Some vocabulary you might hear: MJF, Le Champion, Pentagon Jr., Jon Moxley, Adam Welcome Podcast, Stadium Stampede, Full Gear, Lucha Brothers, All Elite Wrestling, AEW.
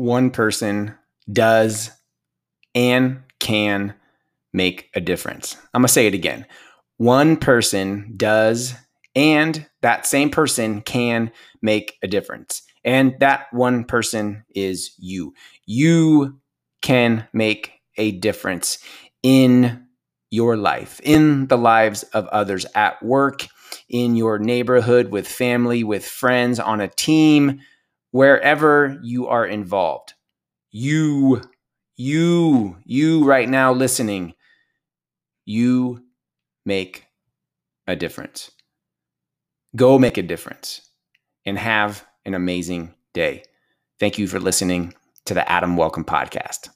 one person does and can make a difference. I'm going to say it again. One person does, and that same person can make a difference. And that one person is you. You can make a difference in your life, in the lives of others, at work, in your neighborhood, with family, with friends, on a team, wherever you are involved. You right now listening, you make a difference. Go make a difference and have an amazing day. Thank you for listening to the Adam Welcome Podcast.